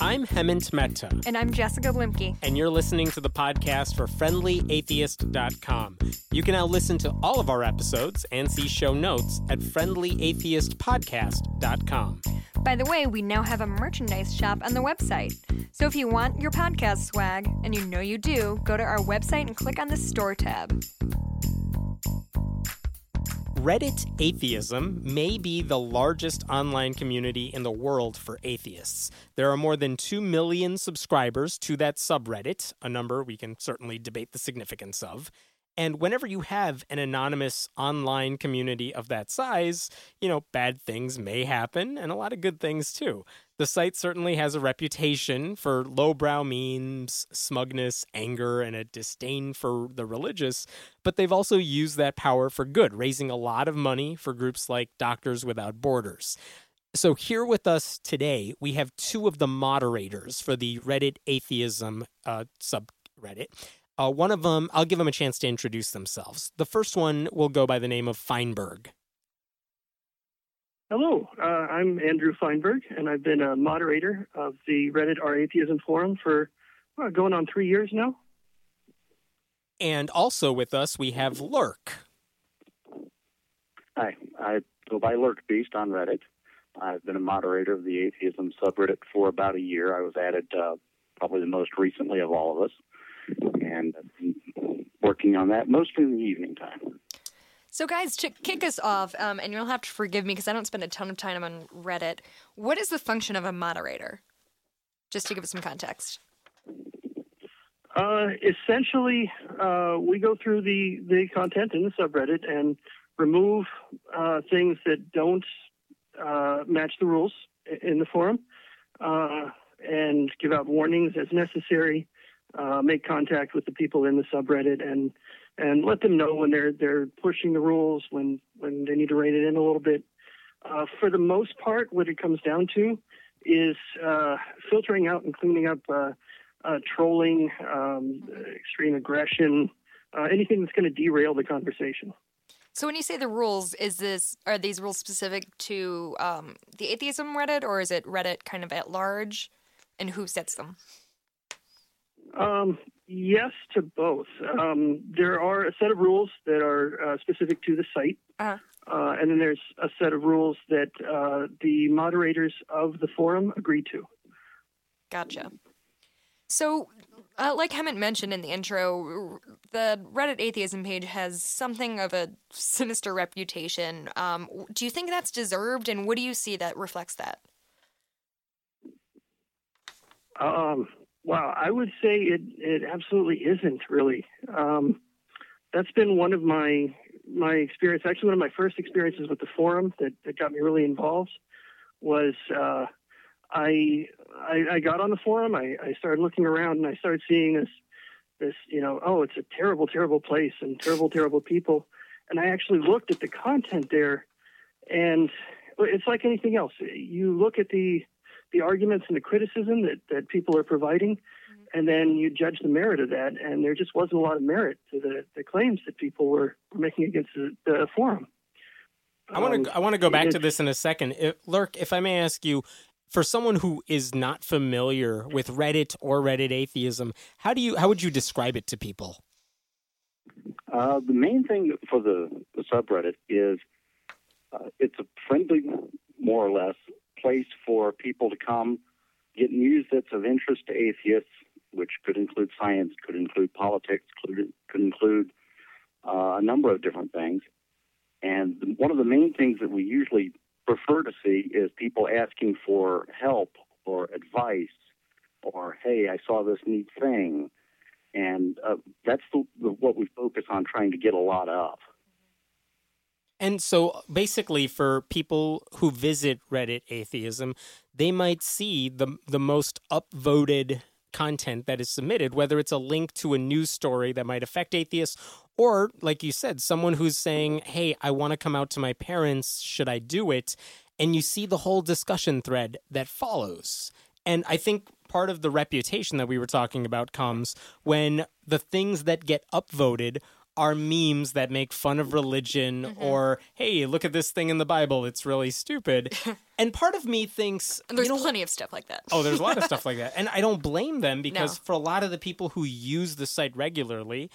I'm Hemant Mehta. And I'm Jessica Bluemke. And you're listening to the podcast for FriendlyAtheist.com. You can now listen to all of our episodes and see show notes at FriendlyAtheistPodcast.com. By the way, we now have a merchandise shop on the website. So if you want your podcast swag, and you know you do, go to our website and click on the store tab. Reddit Atheism may be the largest online community in the world for atheists. There are more than 2 million subscribers to that subreddit, a number we can certainly debate the significance of. And whenever you have an anonymous online community of that size, you know, bad things may happen, and a lot of good things, too. The site certainly has a reputation for lowbrow memes, smugness, anger, and a disdain for the religious, but they've also used that power for good, raising a lot of money for groups like Doctors Without Borders. So here with us today, we have two of the moderators for the Reddit Atheism subreddit. One of them, I'll give them a chance to introduce themselves. The first one will go by the name of Feinberg. Hello, I'm Andrew Feinberg, and I've been a moderator of the Reddit Our Atheism Forum for going on 3 years now. And also with us, we have Lurk. Hi, I go by Lurk Beast on Reddit. I've been a moderator of the Atheism subreddit for about a year. I was added probably the most recently of all of us. And working on that mostly in the evening time. So guys, to kick us off, and you'll have to forgive me because I don't spend a ton of time on Reddit. What is the function of a moderator? Just to give it some context. Essentially, we go through the content in the subreddit and remove things that don't match the rules in the forum and give out warnings as necessary. Make contact with the people in the subreddit and let them know when they're pushing the rules, when they need to rein it in a little bit. For the most part, what it comes down to is filtering out and cleaning up trolling, extreme aggression, anything that's going to derail the conversation. So when you say the rules, are these rules specific to the atheism Reddit, or is it Reddit kind of at large, and who sets them? Yes to both. There are a set of rules that are specific to the site, and then there's a set of rules that the moderators of the forum agree to. Gotcha. So, like Hemant mentioned in the intro, the Reddit Atheism page has something of a sinister reputation. Do you think that's deserved, and what do you see that reflects that? Wow, I would say it absolutely isn't really. That's been one of my experience. Actually, one of my first experiences with the forum that got me really involved was I got on the forum. I started looking around and I started seeing this it's a terrible, terrible place and terrible, terrible people. And I actually looked at the content there, and it's like anything else. You look at the arguments and the criticism that people are providing, and then you judge the merit of that, and there just wasn't a lot of merit to the claims that people were making against the forum. I want to go back to this in a second. Lurk, if I may ask you, for someone who is not familiar with Reddit or Reddit atheism, how would you describe it to people? The main thing for the subreddit is it's a friendly, more or less, place for people to come get news that's of interest to atheists, which could include science, could include politics, could include a number of different things. And one of the main things that we usually prefer to see is people asking for help or advice or, hey, I saw this neat thing. And that's what we focus on trying to get a lot of. And so basically for people who visit Reddit Atheism, they might see the most upvoted content that is submitted, whether it's a link to a news story that might affect atheists or, like you said, someone who's saying, hey, I want to come out to my parents. Should I do it? And you see the whole discussion thread that follows. And I think part of the reputation that we were talking about comes when the things that get upvoted are memes that make fun of religion or, hey, look at this thing in the Bible. It's really stupid. And part of me thinks... And there's plenty of stuff like that. Oh, there's a lot of stuff like that. And I don't blame them because for a lot of the people who use the site regularly,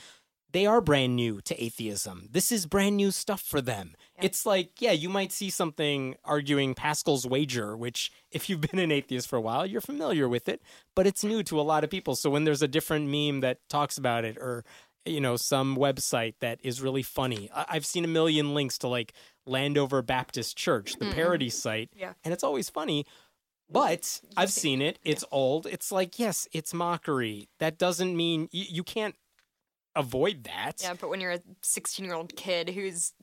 they are brand new to atheism. This is brand new stuff for them. Yeah. It's like, yeah, you might see something arguing Pascal's wager, which if you've been an atheist for a while, you're familiar with it, but it's new to a lot of people. So when there's a different meme that talks about it or... you know, some website that is really funny. I've seen a million links to like Landover Baptist Church, the parody site, and it's always funny, but I've seen it. It's old. It's like, yes, it's mockery. That doesn't mean you can't avoid that. Yeah, but when you're a 16-year-old kid who's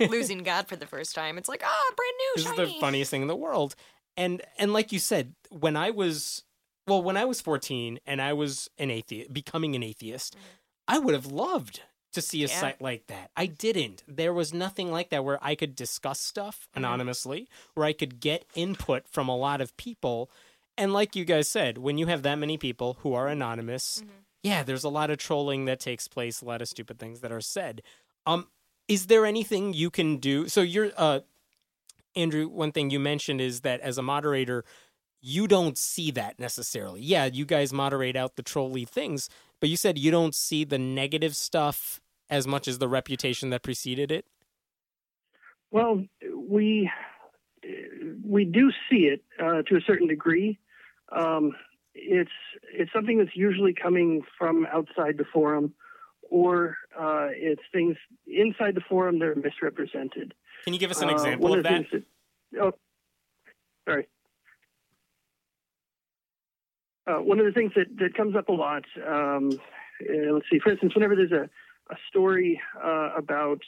losing God for the first time, it's like, brand new, shiny. This is the funniest thing in the world. And like you said, when I was 14 and I was an atheist, becoming an atheist, I would have loved to see a site like that. I didn't. There was nothing like that where I could discuss stuff anonymously, where I could get input from a lot of people. And like you guys said, when you have that many people who are anonymous, there's a lot of trolling that takes place, a lot of stupid things that are said. Is there anything you can do? So you're, Andrew, one thing you mentioned is that as a moderator, you don't see that necessarily. Yeah, you guys moderate out the trolly things, but you said you don't see the negative stuff as much as the reputation that preceded it? Well, we do see it to a certain degree. It's something that's usually coming from outside the forum, or it's things inside the forum that are misrepresented. Can you give us an example of that? One of the things that comes up a lot, let's see, for instance, whenever there's a story about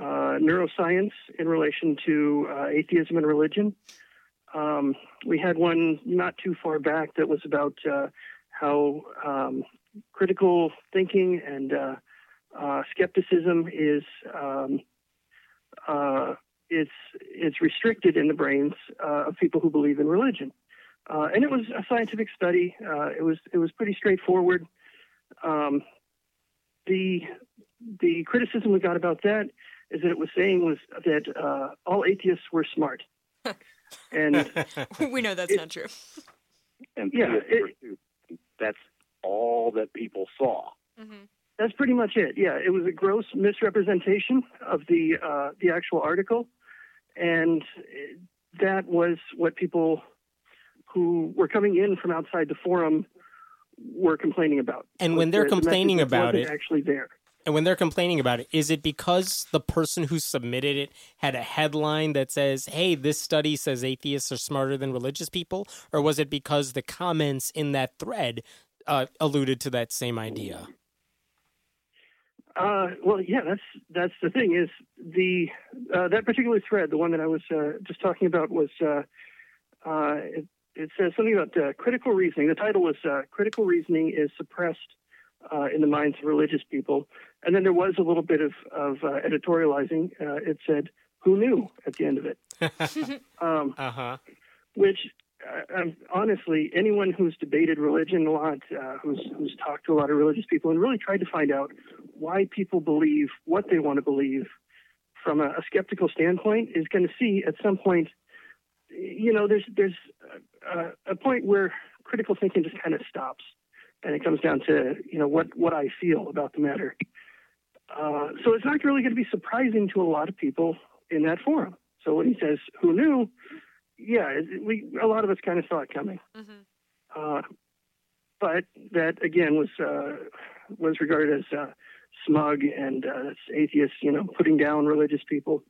neuroscience in relation to atheism and religion, we had one not too far back that was about how critical thinking and skepticism is it's restricted in the brains of people who believe in religion. And it was a scientific study. It was pretty straightforward. The criticism we got about that is that it was saying was that all atheists were smart, and we know that's not true. And that's all that people saw. Mm-hmm. That's pretty much it. Yeah, it was a gross misrepresentation of the actual article, and that was what people who were coming in from outside the forum were complaining about. And when they're complaining about it, actually there. And when they're complaining about it, is it because the person who submitted it had a headline that says, hey, this study says atheists are smarter than religious people? Or was it because the comments in that thread alluded to that same idea? That's the thing is the, that particular thread, the one that I was just talking about was, it says something about critical reasoning. The title was Critical Reasoning is Suppressed in the Minds of Religious People. And then there was a little bit of editorializing. It said, who knew at the end of it? Which, honestly, anyone who's debated religion a lot, who's talked to a lot of religious people and really tried to find out why people believe what they want to believe from a skeptical standpoint is going to see at some point, you know, there's a point where critical thinking just kind of stops, and it comes down to, you know, what I feel about the matter. So it's not really going to be surprising to a lot of people in that forum. So when he says, who knew, yeah, a lot of us kind of saw it coming. Mm-hmm. But that, again, was regarded as smug and atheists, putting down religious people.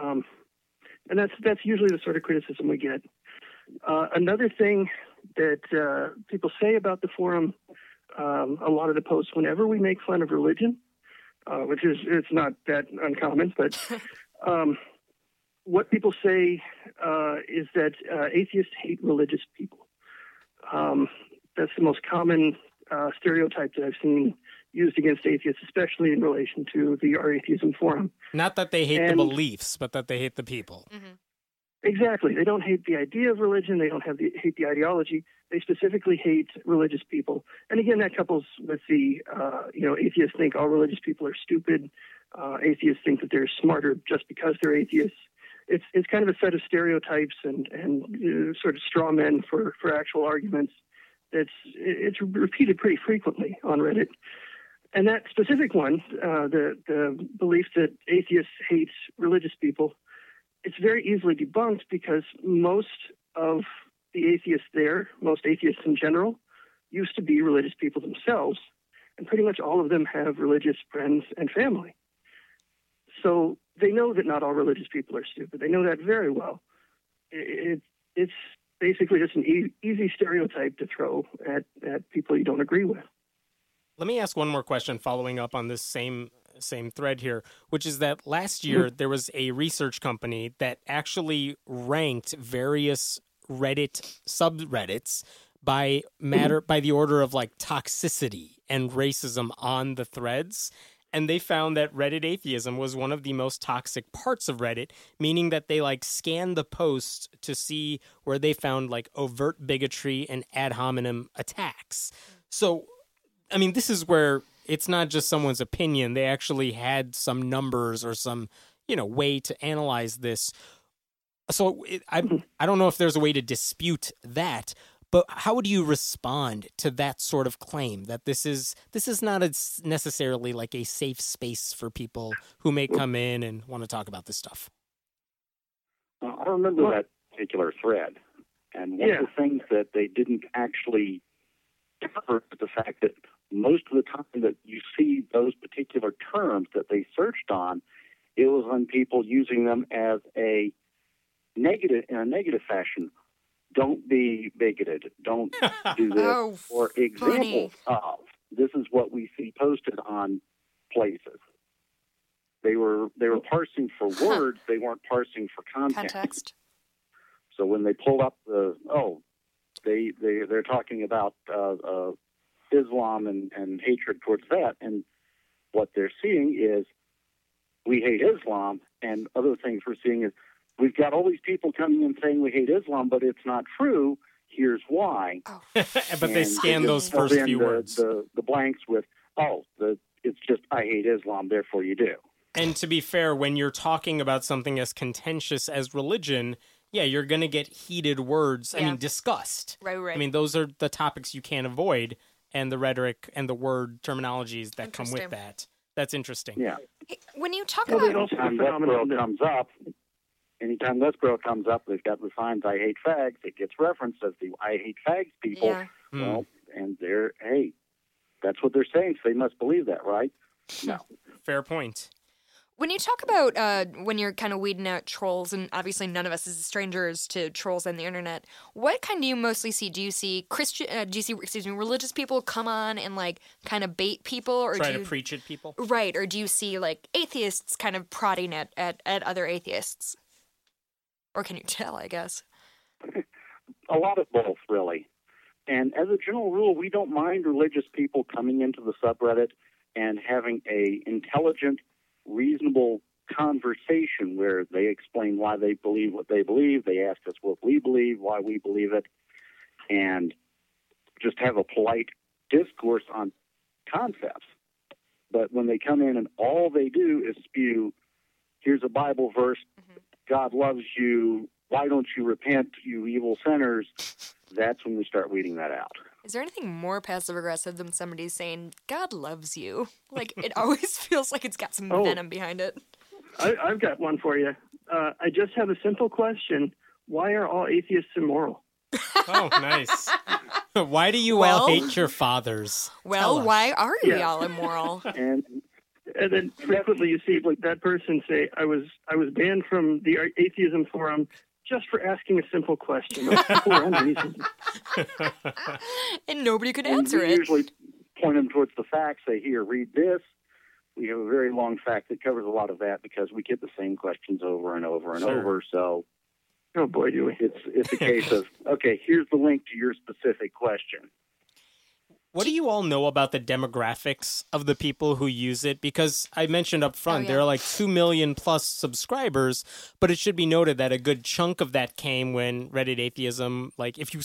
And that's usually the sort of criticism we get. Another thing that people say about the forum, a lot of the posts, whenever we make fun of religion, which is, it's not that uncommon, but what people say is that atheists hate religious people. That's the most common stereotype that I've seen used against atheists, especially in relation to the Our Atheism Forum. Not that they hate the beliefs, but that they hate the people. Mm-hmm. Exactly. They don't hate the idea of religion. They don't hate the ideology. They specifically hate religious people. And again, that couples with the, atheists think all religious people are stupid. Atheists think that they're smarter just because they're atheists. It's kind of a set of stereotypes and sort of straw men for actual arguments. It's repeated pretty frequently on Reddit. And that specific one, the belief that atheists hate religious people, it's very easily debunked because most of the atheists there, most atheists in general, used to be religious people themselves, and pretty much all of them have religious friends and family. So they know that not all religious people are stupid. They know that very well. It's basically just an easy stereotype to throw at people you don't agree with. Let me ask one more question following up on this same thread here, which is that last year there was a research company that actually ranked various Reddit subreddits by by the order of like toxicity and racism on the threads. And they found that Reddit atheism was one of the most toxic parts of Reddit, meaning that they like scanned the posts to see where they found like overt bigotry and ad hominem attacks. So, I mean, this is where it's not just someone's opinion. They actually had some numbers or some, way to analyze this. So I don't know if there's a way to dispute that, but how do you respond to that sort of claim that this is not necessarily like a safe space for people who may come in and want to talk about this stuff? I remember that particular thread. And one of the things that they didn't actually cover is the fact that most of the time that you see those particular terms that they searched on, it was on people using them as in a negative fashion. Don't be bigoted. Don't do this. Or examples of this is what we see posted on places. They were parsing for words. They weren't parsing for context. So when they pulled up they're talking about Islam and hatred towards that, and what they're seeing is we hate Islam, and other things we're seeing is we've got all these people coming in saying we hate Islam, but it's not true. Here's why. But they scanned those first few words. The blanks with, it's just I hate Islam, therefore you do. And to be fair, when you're talking about something as contentious as religion, you're going to get heated words. I mean, disgust. Right. I mean, those are the topics you can't avoid, and the rhetoric and the word terminologies that come with that. That's interesting. Yeah. Hey, when you talk about... Anytime this girl comes up, they've got the signs, I hate fags. It gets referenced as the I hate fags people. Yeah. Well, and that's what they're saying, so they must believe that, right? No. Fair point. When you talk about when you're kind of weeding out trolls, and obviously none of us is strangers to trolls on the internet, what kind do you mostly see? Do you see religious people come on and like kind of bait people, or try to preach at people, right? Or do you see like atheists kind of prodding at other atheists? Or can you tell, I guess? A lot of both, really. And as a general rule, we don't mind religious people coming into the subreddit and having a intelligent, reasonable conversation where they explain why they believe what they believe. They ask us what we believe, why we believe it, and just have a polite discourse on concepts. But when they come in and all they do is spew, here's a Bible verse, God loves you, why don't you repent, you evil sinners, that's when we start weeding that out. Is there anything more passive-aggressive than somebody saying, God loves you? Like, it always feels like it's got some venom behind it. I've got one for you. I just have a simple question. why are all atheists immoral? Oh, nice. Why do you all hate your fathers? Well, why are we all immoral? And then frequently you see like that person say, I was banned from the atheism forum just for asking a simple question. And nobody could answer it. We usually point them towards the facts. Say, here, read this. We have a very long fact that covers a lot of that because we get the same questions over and over and over. So, oh boy, do we. It's a case of, okay, here's the link to your specific question. What do you all know about the demographics of the people who use it? Because I mentioned up front, there are like 2 million plus subscribers, but it should be noted that a good chunk of that came when Reddit Atheism, like if you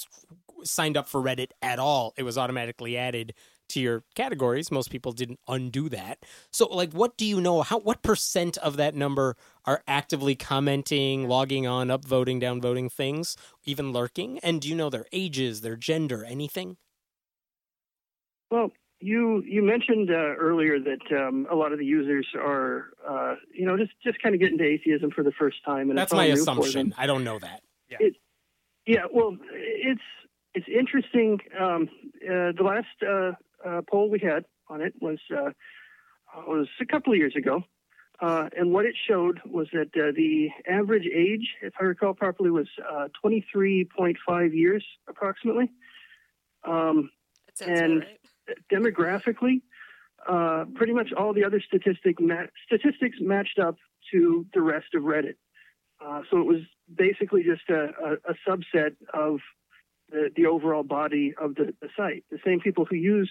signed up for Reddit at all, it was automatically added to your categories. Most people didn't undo that. So like, what do you know? What percent of that number are actively commenting, logging on, upvoting, downvoting things, even lurking? And do you know their ages, their gender, anything? Well, you mentioned earlier that a lot of the users are, just kind of getting to atheism for the first time. And that's my assumption. I don't know that. Yeah. It's interesting. The last poll we had on it was a couple of years ago, and what it showed was that the average age, if I recall properly, was 23.5 years approximately. And right. Demographically, pretty much all the other statistics matched up to the rest of Reddit. So it was basically just a subset of the overall body of the site. The same people who use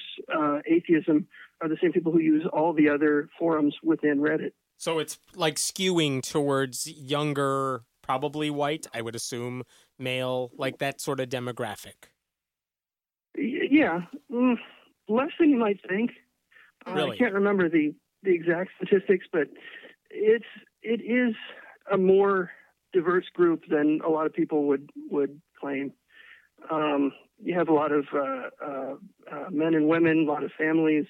atheism are the same people who use all the other forums within Reddit. So it's like skewing towards younger, probably white, I would assume, male, like that sort of demographic. Yeah, less than you might think. Really? I can't remember the exact statistics, but it is a more diverse group than a lot of people would claim. You have a lot of men and women, a lot of families,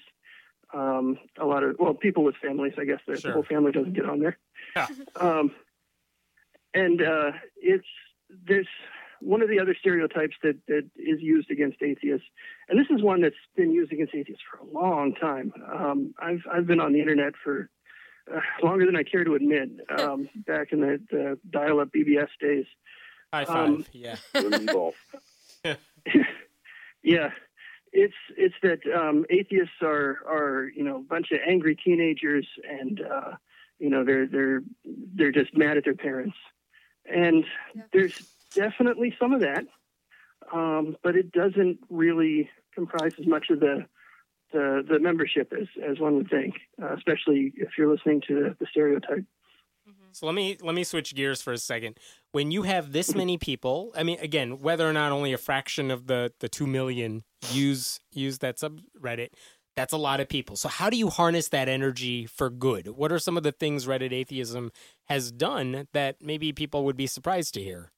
a lot of people with families. I guess the whole family doesn't get on there. Yeah. And it's there's. One of the other stereotypes that is used against atheists, and this is one that's been used against atheists for a long time. I've been on the internet for longer than I care to admit. Back in the dial-up BBS days. High five. Yeah. It's that atheists are a bunch of angry teenagers, and they're just mad at their parents, and there's. Definitely some of that, but it doesn't really comprise as much of the membership as one would think, especially if you're listening to the stereotype. So let me switch gears for a second. When you have this many people, I mean, again, whether or not only a fraction of the 2 million use that subreddit, that's a lot of people. So how do you harness that energy for good? What are some of the things Reddit Atheism has done that maybe people would be surprised to hear?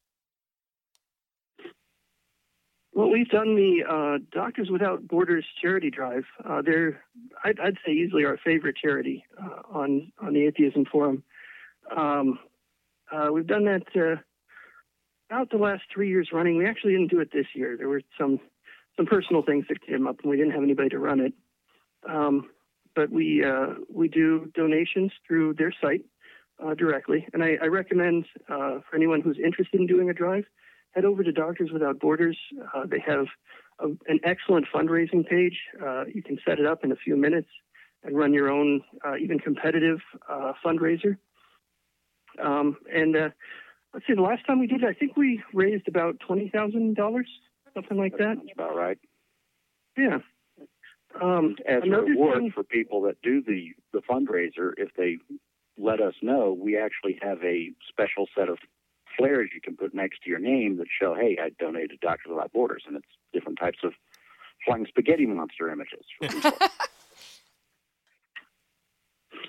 Well, we've done the Doctors Without Borders charity drive. They're, I'd say, easily our favorite charity on the Atheism Forum. We've done that about the last 3 years running. We actually didn't do it this year. There were some personal things that came up, and we didn't have anybody to run it. But we do donations through their site directly, and I recommend for anyone who's interested in doing a drive, head over to Doctors Without Borders. They have an excellent fundraising page. You can set it up in a few minutes and run your own even competitive fundraiser. And let's see, the last time we did it, I think we raised about $20,000, something like that. That's about right. Yeah. As a reward for people that do the fundraiser, if they let us know, we actually have a special set of flares you can put next to your name that show, hey, I donated Doctors Without Borders, and it's different types of flying spaghetti monster images for people.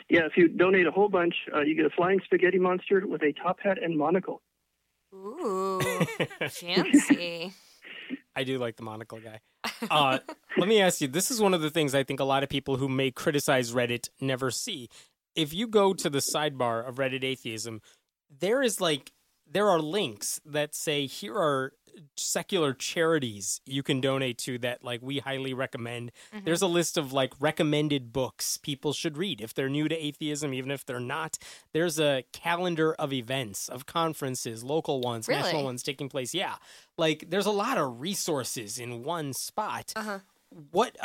Yeah, if you donate a whole bunch, you get a flying spaghetti monster with a top hat and monocle. Ooh, fancy. I do like the monocle guy. Let me ask you, this is one of the things I think a lot of people who may criticize Reddit never see. If you go to the sidebar of Reddit Atheism, there is like there are links that say, here are secular charities you can donate to that, like, we highly recommend. Mm-hmm. There's a list of, like, recommended books people should read if they're new to atheism, even if they're not. There's a calendar of events, of conferences, local ones, really? National ones taking place. Yeah. Like, there's a lot of resources in one spot. Uh-huh. What,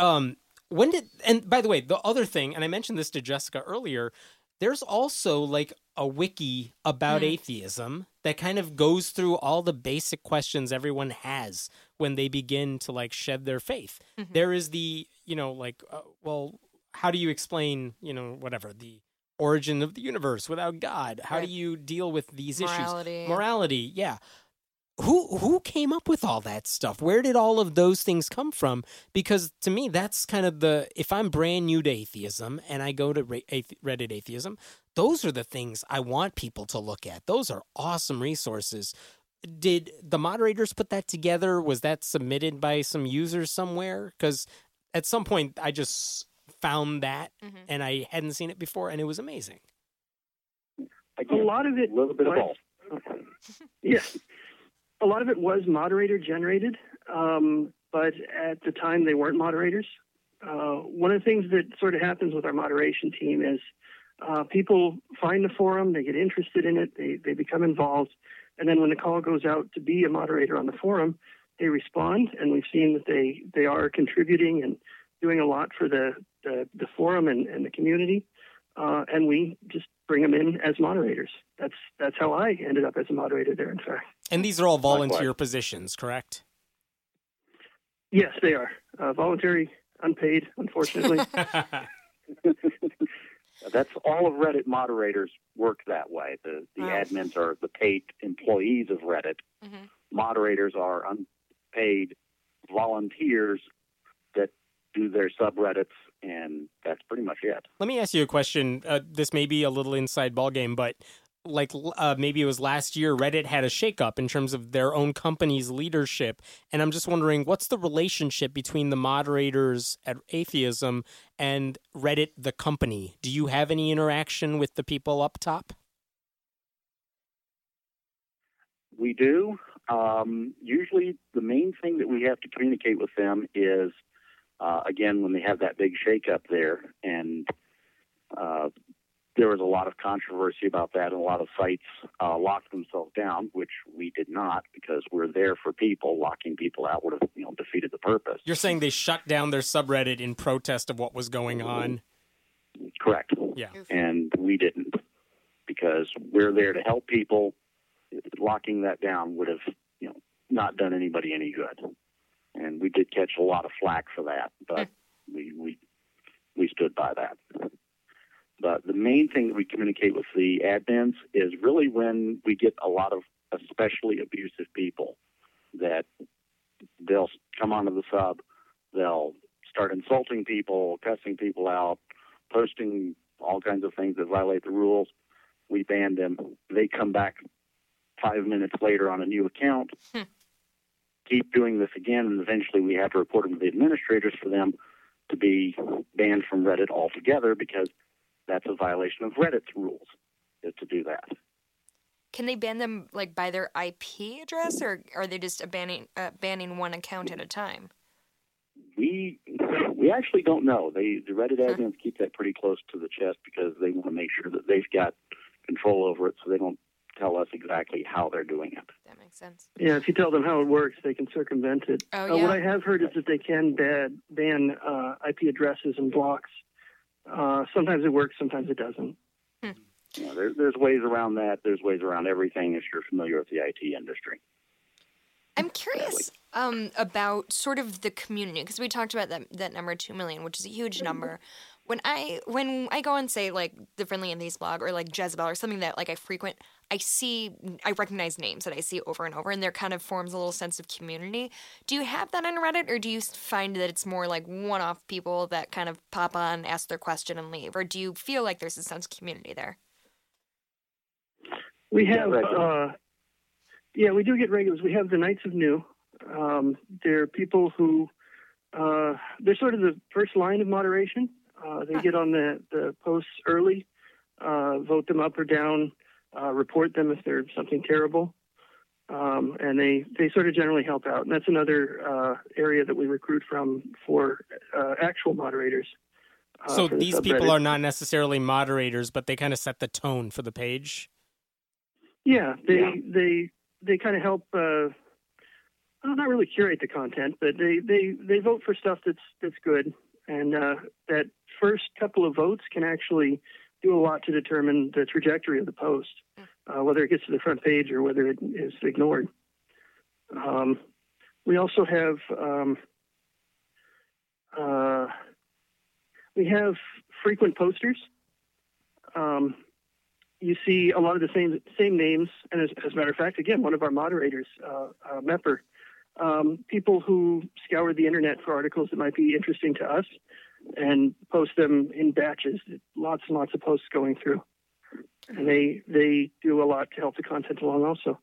when did, and by the way, the other thing, and I mentioned this to Jessica earlier, there's also, like, a wiki about atheism that kind of goes through all the basic questions everyone has when they begin to, like, shed their faith. Mm-hmm. There is the, you know, like, well, how do you explain, you know, whatever, the origin of the universe without God? How do you deal with these issues? Morality, yeah. Who came up with all that stuff? Where did all of those things come from? Because to me, that's kind of the, if I'm brand new to atheism and I go to Reddit Atheism, those are the things I want people to look at. Those are awesome resources. Did the moderators put that together? Was that submitted by some users somewhere? Because at some point I just found that and I hadn't seen it before, and it was amazing. A lot of it, a little bit of all. Okay. Yeah. A lot of it was moderator-generated, but at the time they weren't moderators. One of the things that sort of happens with our moderation team is people find the forum, they get interested in it, they become involved, and then when the call goes out to be a moderator on the forum, they respond, and we've seen that they are contributing and doing a lot for the forum and the community, and we just bring them in as moderators. That's how I ended up as a moderator there, in fact. And these are all volunteer positions, correct? Yes, they are. Voluntary, unpaid, unfortunately. That's all of Reddit moderators work that way. The admins are the paid employees of Reddit. Mm-hmm. Moderators are unpaid volunteers that do their subreddits, and that's pretty much it. Let me ask you a question. This may be a little inside ballgame, but like maybe it was last year, Reddit had a shakeup in terms of their own company's leadership. And I'm just wondering, what's the relationship between the moderators at Atheism and Reddit, the company? Do you have any interaction with the people up top? We do. Usually the main thing that we have to communicate with them is, again, when they have that big shakeup there, and there was a lot of controversy about that, and a lot of sites locked themselves down, which we did not, because we're there for people. Locking people out would have, you know, defeated the purpose. You're saying they shut down their subreddit in protest of what was going on? Correct. Yeah. And we didn't, because we're there to help people. Locking that down would have, you know, not done anybody any good. And we did catch a lot of flack for that, but we stood by that. But the main thing that we communicate with the admins is really when we get a lot of especially abusive people, that they'll come onto the sub, they'll start insulting people, cussing people out, posting all kinds of things that violate the rules. We ban them. They come back 5 minutes later on a new account, keep doing this again, and eventually we have to report them to the administrators for them to be banned from Reddit altogether, because that's a violation of Reddit's rules, is to do that. Can they ban them, like, by their IP address, or are they just banning one account at a time? We actually don't know. The Reddit admins keep that pretty close to the chest, because they want to make sure that they've got control over it, so they don't tell us exactly how they're doing it. That makes sense. Yeah, if you tell them how it works, they can circumvent it. Oh, yeah. What I have heard is that they can ban IP addresses and blocks. Sometimes it works, sometimes it doesn't. Yeah, there's ways around that. There's ways around everything if you're familiar with the IT industry. I'm curious about sort of the community, because we talked about that number, 2 million, which is a huge number. When I go and say, like, the Friendly Atheist blog or, like, Jezebel or something that, like, I frequent, I recognize names that I see over and over, and there kind of forms a little sense of community. Do you have that on Reddit, or do you find that it's more like one-off people that kind of pop on, ask their question, and leave? Or do you feel like there's a sense of community there? We have, we do get regulars. We have the Knights of New. They're people who, they're sort of the first line of moderation. They get on the posts early, vote them up or down, report them if they're something terrible. And they sort of generally help out. And that's another area that we recruit from for actual moderators. So these people are not necessarily moderators, but they kind of set the tone for the page? Yeah, they kind of help, not really curate the content, but they vote for stuff that's good. And that first couple of votes can actually do a lot to determine the trajectory of the post, whether it gets to the front page or whether it is ignored. We also have frequent posters. You see a lot of the same names, and as a matter of fact, again, one of our moderators, Mepper, people who scour the internet for articles that might be interesting to us and post them in batches, lots and lots of posts going through. And they do a lot to help the content along also.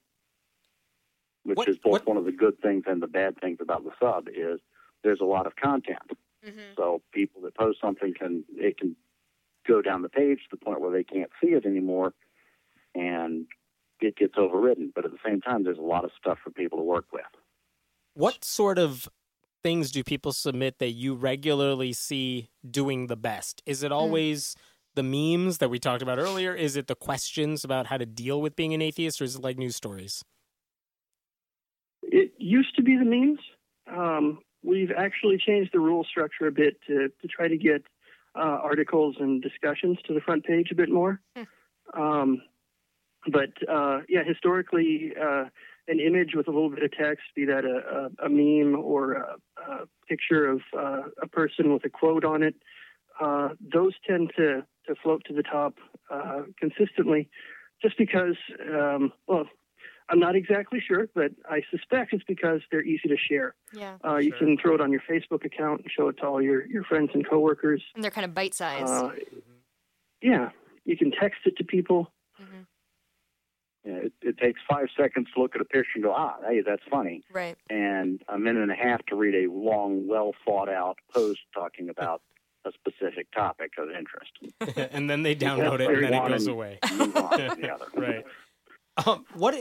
Which is both one of the good things and the bad things about the sub is there's a lot of content. Mm-hmm. So people that post something can go down the page to the point where they can't see it anymore, and it gets overridden. But at the same time, there's a lot of stuff for people to work with. What sort of things do people submit that you regularly see doing the best? Is it always the memes that we talked about earlier? Is it the questions about how to deal with being an atheist, or is it like news stories? It used to be the memes. We've actually changed the rule structure a bit to try to get articles and discussions to the front page a bit more. Historically, an image with a little bit of text, be that a meme or a picture of a person with a quote on it, those tend to float to the top consistently, just because, I'm not exactly sure, but I suspect it's because they're easy to share. Yeah, you can throw it on your Facebook account and show it to all your friends and coworkers. And they're kind of bite-sized. Yeah, you can text it to people. Mm-hmm. Yeah, it takes 5 seconds to look at a picture and go, hey, that's funny. Right. And a minute and a half to read a long, well-thought-out post talking about a specific topic of interest. And then they download it, and then it goes away. Right.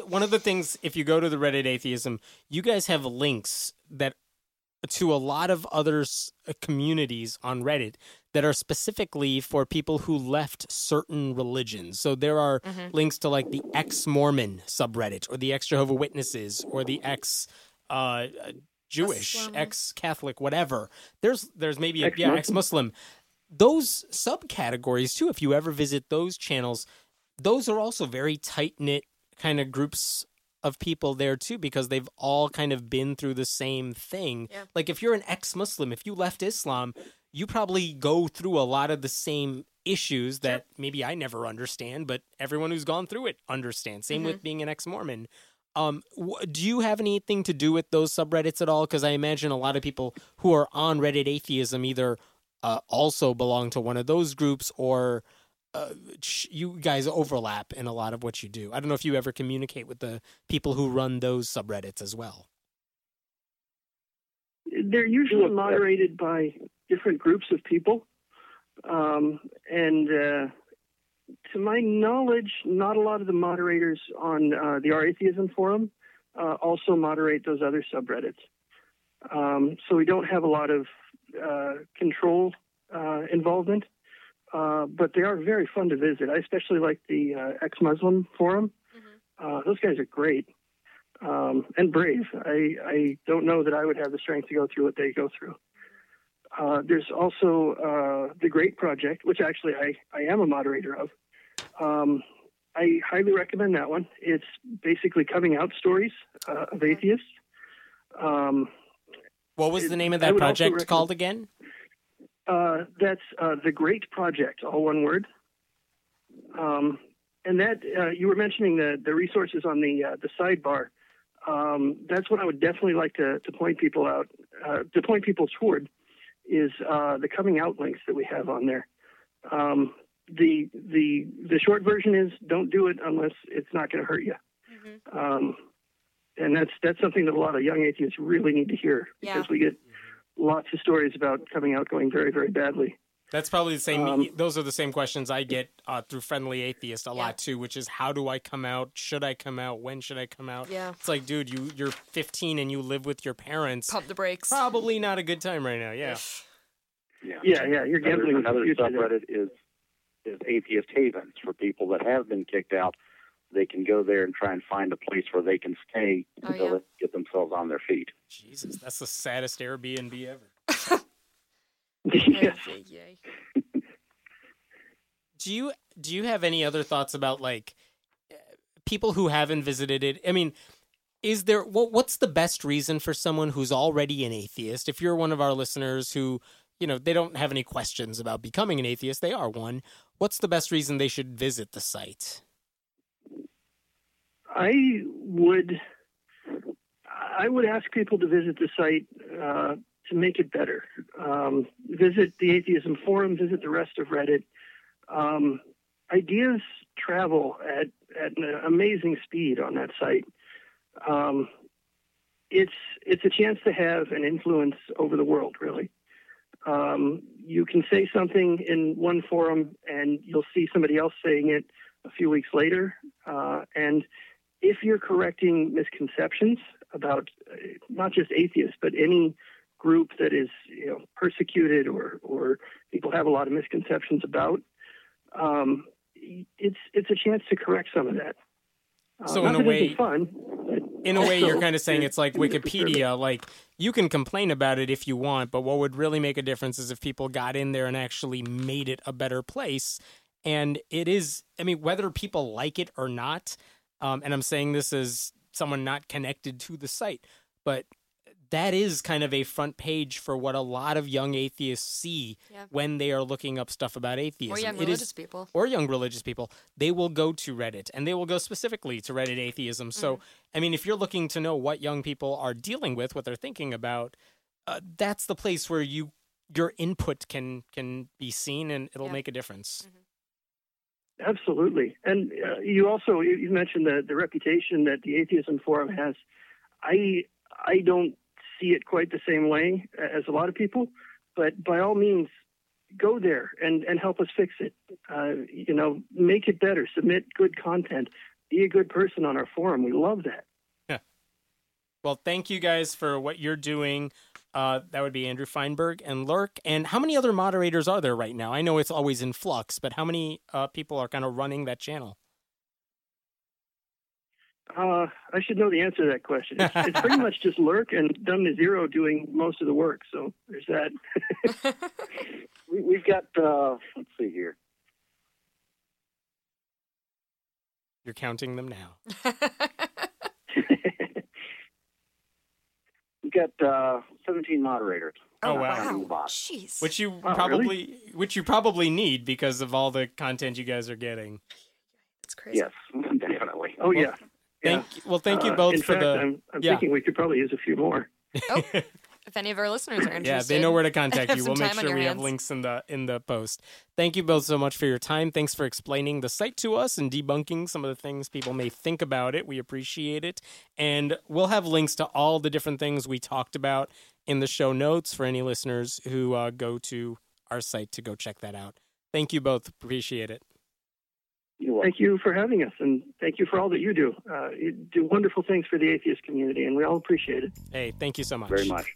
One of the things, if you go to the Reddit Atheism, you guys have links that to a lot of other communities on Reddit that are specifically for people who left certain religions. So there are links to like the ex-Mormon subreddit, or the ex-Jehovah Witnesses, or the ex-Jewish, ex-Catholic, whatever. There's maybe ex-Muslim. Those subcategories too. If you ever visit those channels, those are also very tight-knit kind of groups of people there too, because they've all kind of been through the same thing. Yeah. Like if you're an ex-Muslim, if you left Islam, you probably go through a lot of the same issues that maybe I never understand, but everyone who's gone through it understands. Same with being an ex-Mormon. Do you have anything to do with those subreddits at all? Because I imagine a lot of people who are on Reddit Atheism either also belong to one of those groups, or you guys overlap in a lot of what you do. I don't know if you ever communicate with the people who run those subreddits as well. They're usually moderated by different groups of people. To my knowledge, not a lot of the moderators on the Our Atheism forum also moderate those other subreddits. So we don't have a lot of control involvement. But they are very fun to visit. I especially like the ex-Muslim forum. Those guys are great and brave. I don't know that I would have the strength to go through what they go through. There's also The Great Project, which actually I am a moderator of. I highly recommend that one. It's basically coming out stories of atheists. What was the name of that project called again? That's The Great Project, all one word. And that you were mentioning the resources on the sidebar. That's what I would definitely like to point people out, to point people toward, is the coming out links that we have on there. The short version is don't do it unless it's not going to hurt you. Mm-hmm. And that's something that a lot of young atheists really need to hear, because we get lots of stories about coming out going very, very badly. That's probably the same. Those are the same questions I get through Friendly Atheist a lot too, which is how do I come out? Should I come out? When should I come out? Yeah. It's like, dude, you're 15 and you live with your parents. Pump the brakes. Probably not a good time right now. Yeah. Yeah. You're gambling. Another subreddit is atheist havens for people that have been kicked out. They can go there and try and find a place where they can stay until they get themselves on their feet. Jesus, that's the saddest Airbnb ever. Yeah. Do you have any other thoughts about like people who haven't visited it? I mean, is there what's the best reason for someone who's already an atheist? If you're one of our listeners who, you know, they don't have any questions about becoming an atheist, they are one. What's the best reason they should visit the site? I would ask people to visit the site to make it better. Visit the Atheism Forum, visit the rest of Reddit. Ideas travel at an amazing speed on that site. It's a chance to have an influence over the world, really. You can say something in one forum and you'll see somebody else saying it a few weeks later. And if you're correcting misconceptions about not just atheists, but any group that is, you know, persecuted or people have a lot of misconceptions about, it's a chance to correct some of that. So in a way, fun, in a way, you're kind of saying it's like Wikipedia. Like you can complain about it if you want, but what would really make a difference is if people got in there and actually made it a better place. And it is, I mean, whether people like it or not, and I'm saying this as someone not connected to the site, but that is kind of a front page for what a lot of young atheists see when they are looking up stuff about atheism. Or young religious people. Or young religious people. They will go to Reddit, and they will go specifically to Reddit Atheism. Mm-hmm. So, I mean, if you're looking to know what young people are dealing with, what they're thinking about, that's the place where your input can be seen, and it'll make a difference. Mm-hmm. Absolutely. And you also mentioned the reputation that the Atheism Forum has. I don't see it quite the same way as a lot of people, but by all means, go there and help us fix it. Make it better, submit good content, be a good person on our forum. We love that. Yeah. Well, thank you guys for what you're doing. That would be Andrew Feinberg and Lurk. And how many other moderators are there right now? I know it's always in flux, but how many people are kind of running that channel? I should know the answer to that question. It's pretty much just Lurk and Dumb to Zero doing most of the work. So there's that. We've got, let's see here. You're counting them now. We've got 17 moderators. Oh, wow. Jeez. Which you probably need because of all the content you guys are getting. It's crazy. Yes, definitely. Oh, yeah. Thank you both for the... I'm thinking we could probably use a few more. Oh, if any of our listeners are interested. Yeah, they know where to contact you. We'll make sure we have links in the post. Thank you both so much for your time. Thanks for explaining the site to us and debunking some of the things people may think about it. We appreciate it. And we'll have links to all the different things we talked about in the show notes for any listeners who go to our site to go check that out. Thank you both. Appreciate it. Thank you for having us, and thank you for all that you do. You do wonderful things for the atheist community, and we all appreciate it. Hey, thank you so much. Very much.